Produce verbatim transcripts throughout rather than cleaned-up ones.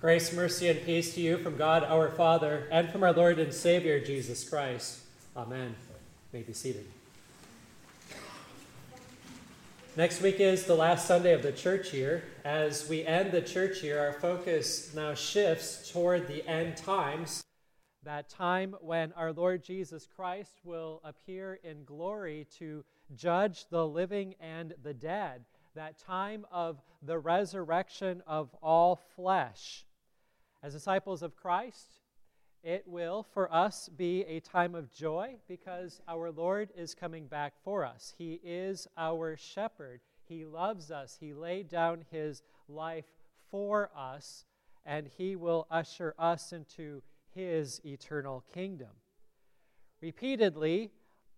Grace, mercy, and peace to you from God our Father and from our Lord and Savior, Jesus Christ. Amen. You may be seated. Next week is the last Sunday of the church year. As we end the church year, our focus now shifts toward the end times, that time when our Lord Jesus Christ will appear in glory to judge the living and the dead, that time of the resurrection of all flesh. As disciples of Christ, it will for us be a time of joy because our Lord is coming back for us. He is our shepherd. He loves us. He laid down his life for us, and he will usher us into his eternal kingdom. Repeatedly,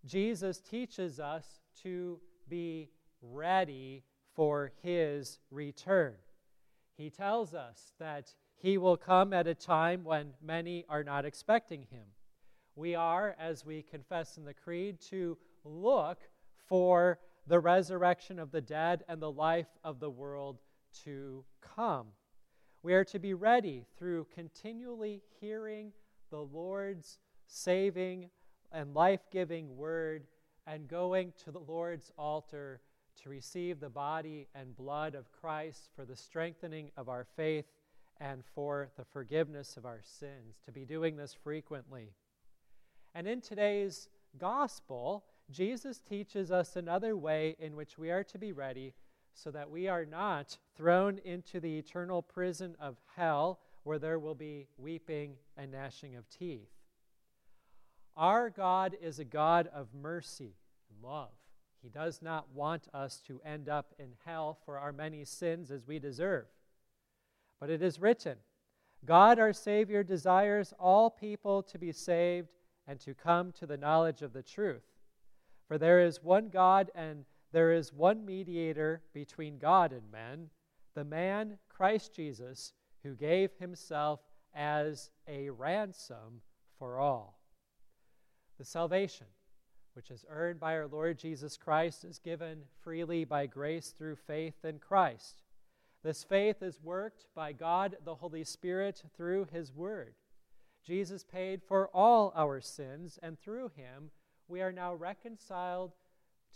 Jesus teaches us to be ready for his return. He tells us that he will come at a time when many are not expecting him. We are, as we confess in the Creed, to look for the resurrection of the dead and the life of the world to come. We are to be ready through continually hearing the Lord's saving and life-giving word and going to the Lord's altar to receive the body and blood of Christ for the strengthening of our faith and for the forgiveness of our sins, to be doing this frequently. And in today's gospel, Jesus teaches us another way in which we are to be ready so that we are not thrown into the eternal prison of hell where there will be weeping and gnashing of teeth. Our God is a God of mercy and love. He does not want us to end up in hell for our many sins as we deserve. But it is written, God our Savior desires all people to be saved and to come to the knowledge of the truth. For there is one God and there is one mediator between God and men, the man Christ Jesus, who gave himself as a ransom for all. The salvation, which is earned by our Lord Jesus Christ, is given freely by grace through faith in Christ. This faith is worked by God the Holy Spirit through his word. Jesus paid for all our sins, and through him we are now reconciled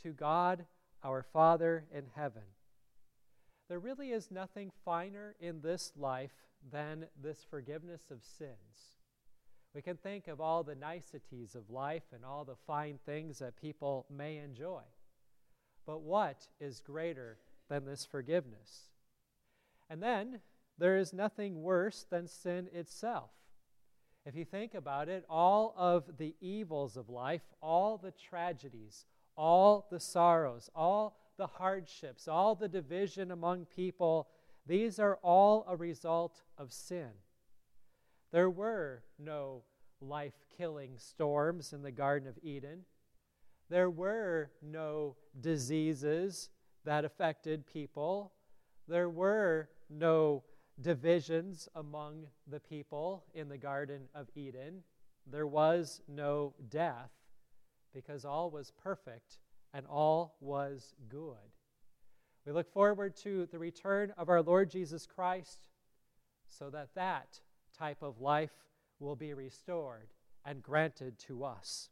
to God our Father in heaven. There really is nothing finer in this life than this forgiveness of sins. We can think of all the niceties of life and all the fine things that people may enjoy. But what is greater than this forgiveness? And then, there is nothing worse than sin itself. If you think about it, all of the evils of life, all the tragedies, all the sorrows, all the hardships, all the division among people, these are all a result of sin. There were no life-killing storms in the Garden of Eden. There were no diseases that affected people. There were no divisions among the people in the Garden of Eden. There was no death because all was perfect and all was good. We look forward to the return of our Lord Jesus Christ so that that type of life will be restored and granted to us.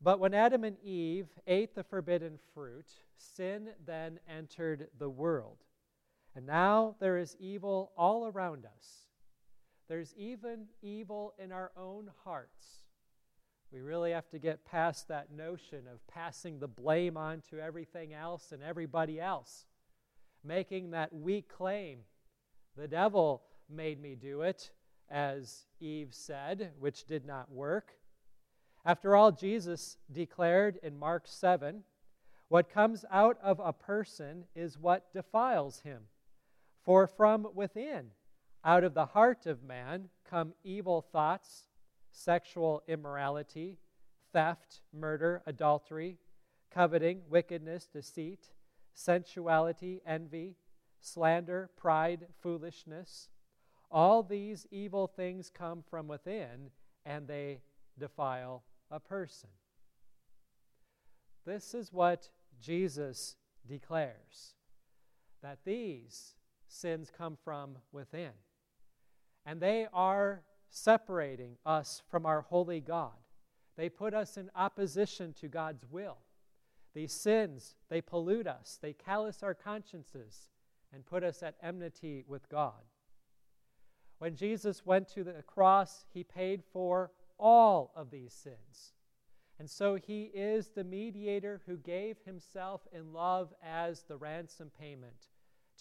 But when Adam and Eve ate the forbidden fruit, sin then entered the world. And now there is evil all around us. There's even evil in our own hearts. We really have to get past that notion of passing the blame on to everything else and everybody else, making that weak claim. The devil made me do it, as Eve said, which did not work. After all, Jesus declared in Mark seven, what comes out of a person is what defiles him. For from within, out of the heart of man, come evil thoughts, sexual immorality, theft, murder, adultery, coveting, wickedness, deceit, sensuality, envy, slander, pride, foolishness. All these evil things come from within, and they defile a person. This is what Jesus declares, that these sins come from within. and they are separating us from our holy God. They put us in opposition to God's will. These sins, they pollute us, they callous our consciences, and put us at enmity with God. When Jesus went to the cross, he paid for all of these sins. And so he is the mediator who gave himself in love as the ransom payment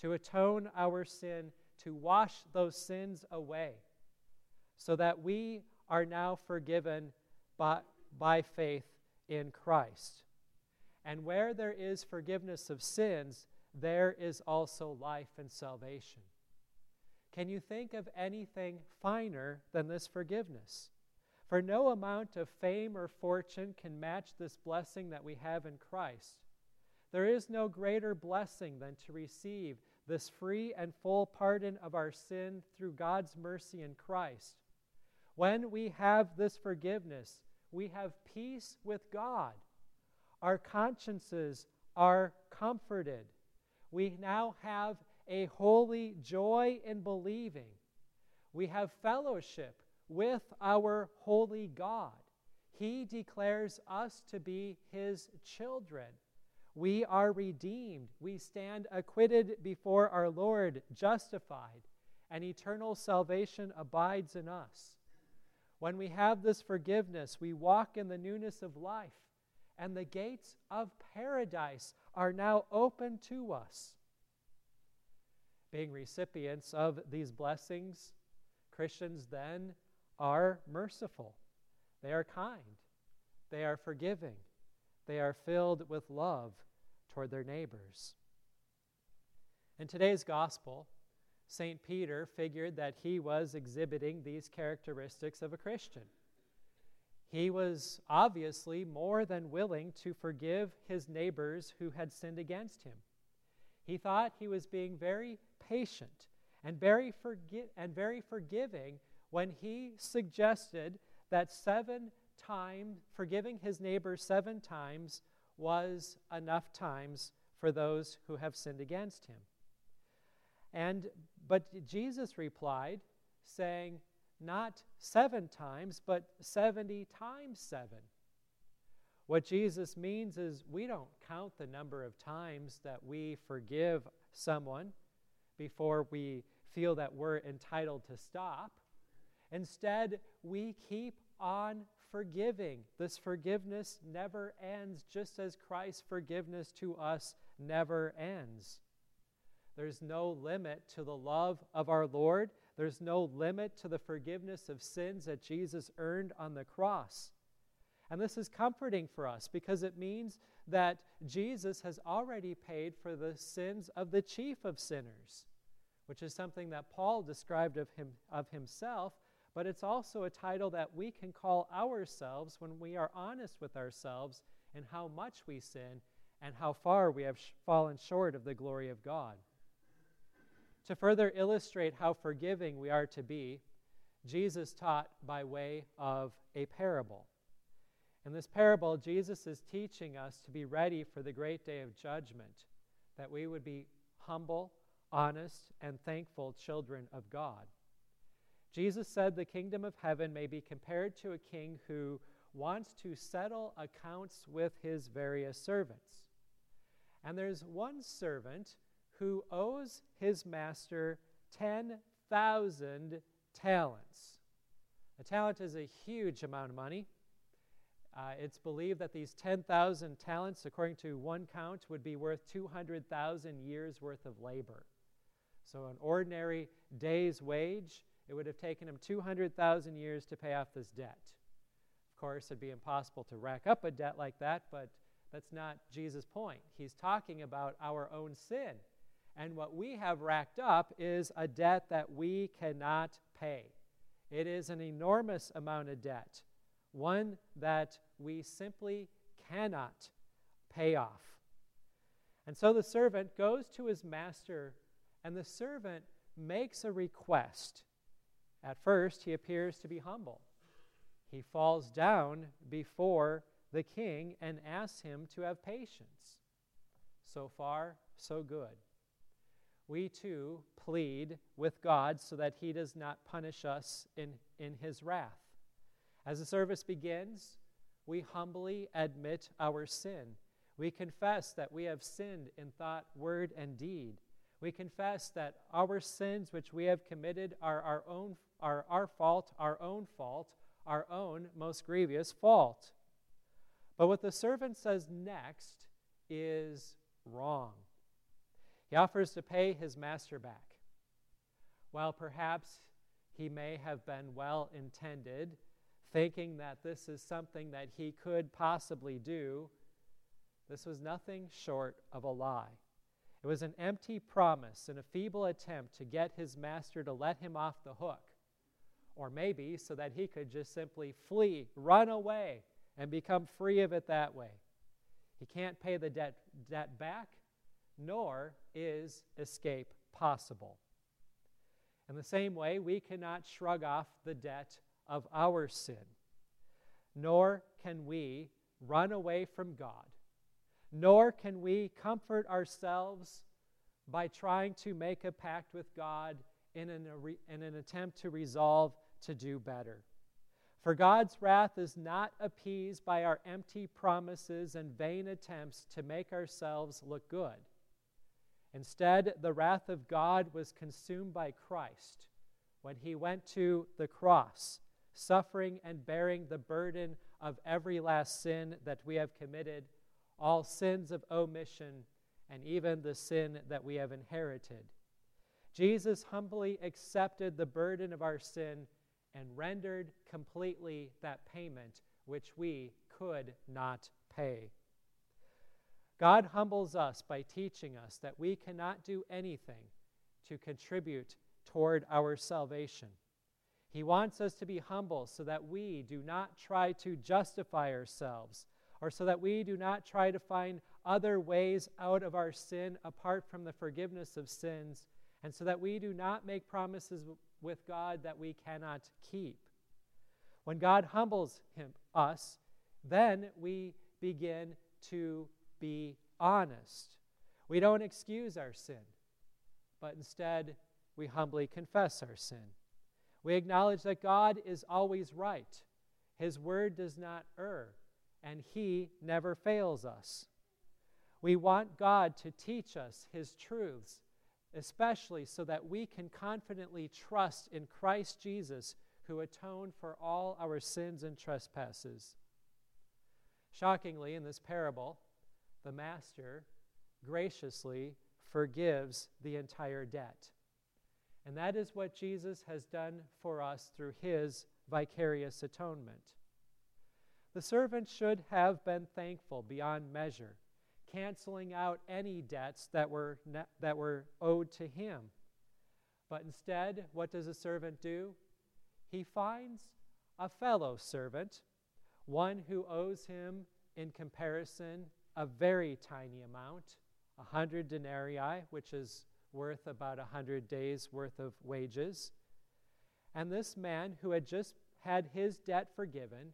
to atone our sin, to wash those sins away, so that we are now forgiven by, by faith in Christ. And where there is forgiveness of sins, there is also life and salvation. Can you think of anything finer than this forgiveness? For no amount of fame or fortune can match this blessing that we have in Christ. There is no greater blessing than to receive this free and full pardon of our sin through God's mercy in Christ. When we have this forgiveness, we have peace with God. Our consciences are comforted. We now have a holy joy in believing. We have fellowship with our holy God. He declares us to be his children. We are redeemed. We stand acquitted before our Lord, justified, and eternal salvation abides in us. When we have this forgiveness, we walk in the newness of life, and the gates of paradise are now open to us. Being recipients of these blessings, Christians then are merciful. They are kind. They are forgiving. They are filled with love toward their neighbors. In today's gospel, Saint Peter figured that he was exhibiting these characteristics of a Christian. He was obviously more than willing to forgive his neighbors who had sinned against him. He thought he was being very patient and very forgi- and very forgiving when he suggested that seven times, forgiving his neighbor seven times was enough times for those who have sinned against him. And but Jesus replied, saying, not seven times, but seventy times seven. What Jesus means is we don't count the number of times that we forgive someone before we feel that we're entitled to stop. Instead, we keep on forgiving. This forgiveness never ends, just as Christ's forgiveness to us never ends. There's no limit to the love of our Lord. There's no limit to the forgiveness of sins that Jesus earned on the cross. And this is comforting for us because it means that Jesus has already paid for the sins of the chief of sinners, which is something that Paul described of him, of himself, but it's also a title that we can call ourselves when we are honest with ourselves in how much we sin and how far we have sh- fallen short of the glory of God. To further illustrate how forgiving we are to be, Jesus taught by way of a parable. In this parable, Jesus is teaching us to be ready for the great day of judgment, that we would be humble, honest, and thankful children of God. Jesus said the kingdom of heaven may be compared to a king who wants to settle accounts with his various servants. And there's one servant who owes his master ten thousand talents. A talent is a huge amount of money. Uh, it's believed that these ten thousand talents, according to one count, would be worth two hundred thousand years' worth of labor. So an ordinary day's wage, it would have taken him two hundred thousand years to pay off this debt. Of course, it'd be impossible to rack up a debt like that, but that's not Jesus' point. He's talking about our own sin. And what we have racked up is a debt that we cannot pay. It is an enormous amount of debt, one that we simply cannot pay off. And so the servant goes to his master, and the servant makes a request. At first, he appears to be humble. He falls down before the king and asks him to have patience. So far, so good. we too plead with God so that he does not punish us in, in his wrath. As the service begins, we humbly admit our sin. We confess that we have sinned in thought, word, and deed. We confess that our sins which we have committed are our own, are our fault, our own fault, our own most grievous fault. But what the servant says next is wrong. He offers to pay his master back. While perhaps he may have been well-intended, thinking that this is something that he could possibly do, this was nothing short of a lie. It was an empty promise and a feeble attempt to get his master to let him off the hook, or maybe so that he could just simply flee, run away, and become free of it that way. He can't pay the debt, debt back, nor is escape possible. In the same way, we cannot shrug off the debt of our sin, nor can we run away from God. Nor can we comfort ourselves by trying to make a pact with God in an, in an attempt to resolve to do better. For God's wrath is not appeased by our empty promises and vain attempts to make ourselves look good. Instead, the wrath of God was consumed by Christ when he went to the cross, suffering and bearing the burden of every last sin that we have committed, all sins of omission, and even the sin that we have inherited. Jesus humbly accepted the burden of our sin and rendered completely that payment which we could not pay. God humbles us by teaching us that we cannot do anything to contribute toward our salvation. He wants us to be humble so that we do not try to justify ourselves, or so that we do not try to find other ways out of our sin apart from the forgiveness of sins, and so that we do not make promises w- with God that we cannot keep. When God humbles him, us, then we begin to be honest. We don't excuse our sin, but instead we humbly confess our sin. We acknowledge that God is always right. His word does not err, and he never fails us. We want God to teach us his truths, especially so that we can confidently trust in Christ Jesus, who atoned for all our sins and trespasses. Shockingly, in this parable, the master graciously forgives the entire debt. And that is what Jesus has done for us through his vicarious atonement. The servant should have been thankful beyond measure, canceling out any debts that were ne- that were owed to him. But instead, what does a servant do? He finds a fellow servant, one who owes him, in comparison, a very tiny amount, a hundred denarii, which is worth about a hundred days' worth of wages. And this man, who had just had his debt forgiven,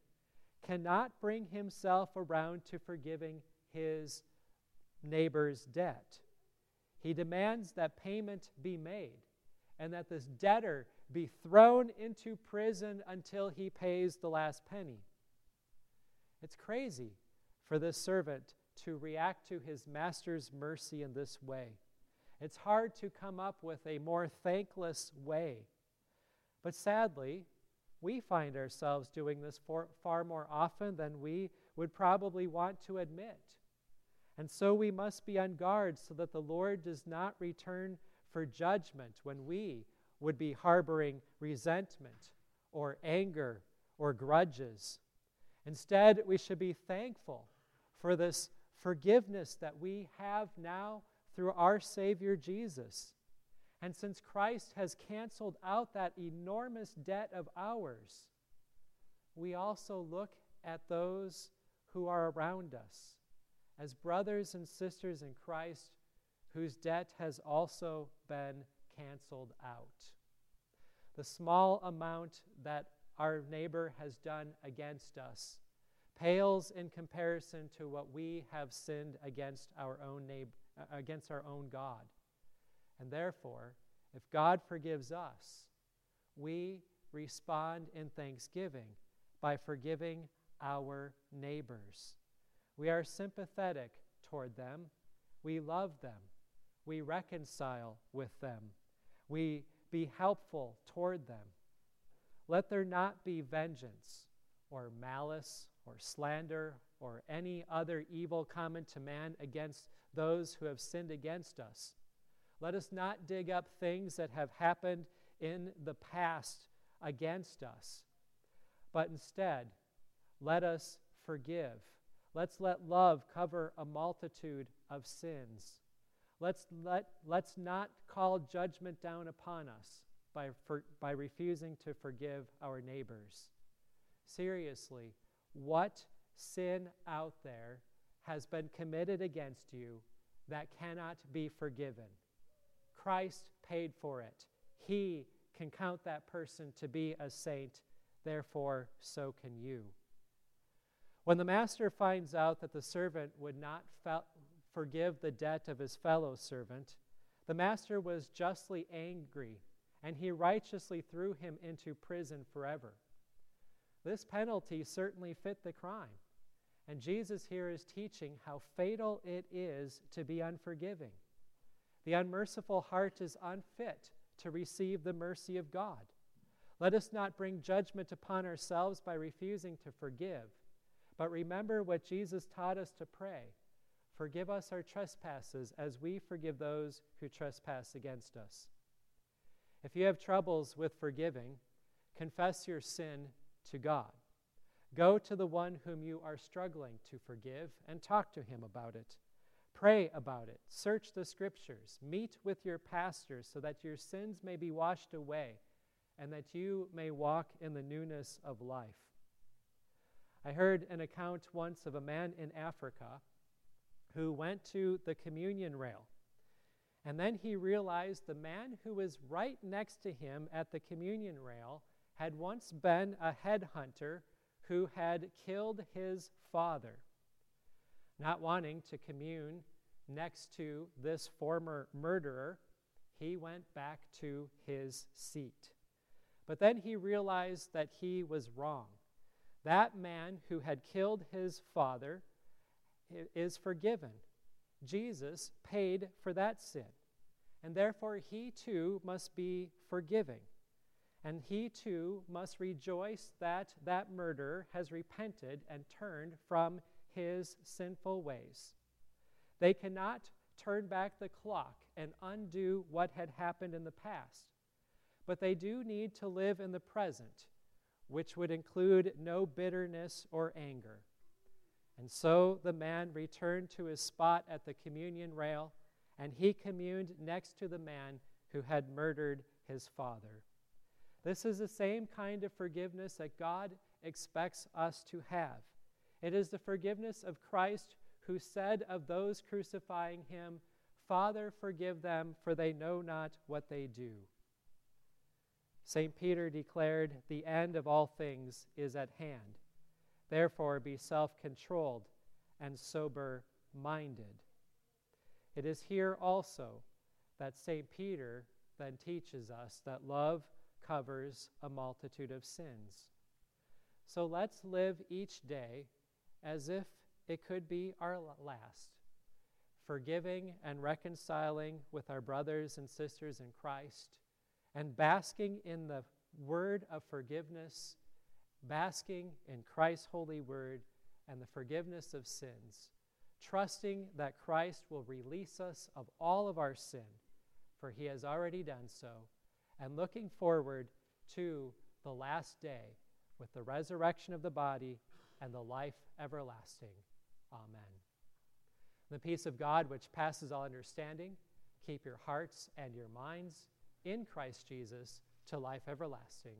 cannot bring himself around to forgiving his neighbor's debt. He demands that payment be made and that this debtor be thrown into prison until he pays the last penny. It's crazy for this servant to react to his master's mercy in this way. It's hard to come up with a more thankless way. But sadly, we find ourselves doing this for, far more often than we would probably want to admit. And so we must be on guard so that the Lord does not return for judgment when we would be harboring resentment or anger or grudges. Instead, we should be thankful for this forgiveness that we have now through our Savior Jesus. And since Christ has canceled out that enormous debt of ours, we also look at those who are around us as brothers and sisters in Christ whose debt has also been canceled out. The small amount that our neighbor has done against us pales in comparison to what we have sinned against our own neighbor, against our own God. And therefore, if God forgives us, we respond in thanksgiving by forgiving our neighbors. We are sympathetic toward them. We love them. We reconcile with them. We be helpful toward them. Let there not be vengeance or malice or slander or any other evil common to man against those who have sinned against us. Let us not dig up things that have happened in the past against us, but instead, let us forgive. Let's let love cover a multitude of sins. Let's, let, let's not call judgment down upon us by, for, by refusing to forgive our neighbors. Seriously, what sin out there has been committed against you that cannot be forgiven? Christ paid for it. He can count that person to be a saint. Therefore, so can you. When the master finds out that the servant would not fel- forgive the debt of his fellow servant, the master was justly angry, and he righteously threw him into prison forever. This penalty certainly fit the crime, and Jesus here is teaching how fatal it is to be unforgiving. The unmerciful heart is unfit to receive the mercy of God. Let us not bring judgment upon ourselves by refusing to forgive, but remember what Jesus taught us to pray. Forgive us our trespasses as we forgive those who trespass against us. If you have troubles with forgiving, confess your sin to God. Go to the one whom you are struggling to forgive and talk to him about it. Pray about it. Search the scriptures. Meet with your pastors so that your sins may be washed away and that you may walk in the newness of life. I heard an account once of a man in Africa who went to the communion rail, and then he realized the man who was right next to him at the communion rail had once been a headhunter who had killed his father. Not wanting to commune next to this former murderer, he went back to his seat. But then he realized that he was wrong. That man who had killed his father is forgiven. Jesus paid for that sin, and therefore he too must be forgiving. And he too must rejoice that that murderer has repented and turned from his sinful ways. They cannot turn back the clock and undo what had happened in the past, but they do need to live in the present, which would include no bitterness or anger. And so the man returned to his spot at the communion rail, and he communed next to the man who had murdered his father. This is the same kind of forgiveness that God expects us to have. It is the forgiveness of Christ, who said of those crucifying him, "Father, forgive them, for they know not what they do." Saint Peter declared, "The end of all things is at hand. Therefore be self-controlled and sober-minded." It is here also that Saint Peter then teaches us that love covers a multitude of sins. So let's live each day as if it could be our last, forgiving and reconciling with our brothers and sisters in Christ, and basking in the word of forgiveness, basking in Christ's holy word and the forgiveness of sins, trusting that Christ will release us of all of our sin, for he has already done so, and looking forward to the last day with the resurrection of the body and the life everlasting. Amen. The peace of God, which passes all understanding, keep your hearts and your minds in Christ Jesus to life everlasting.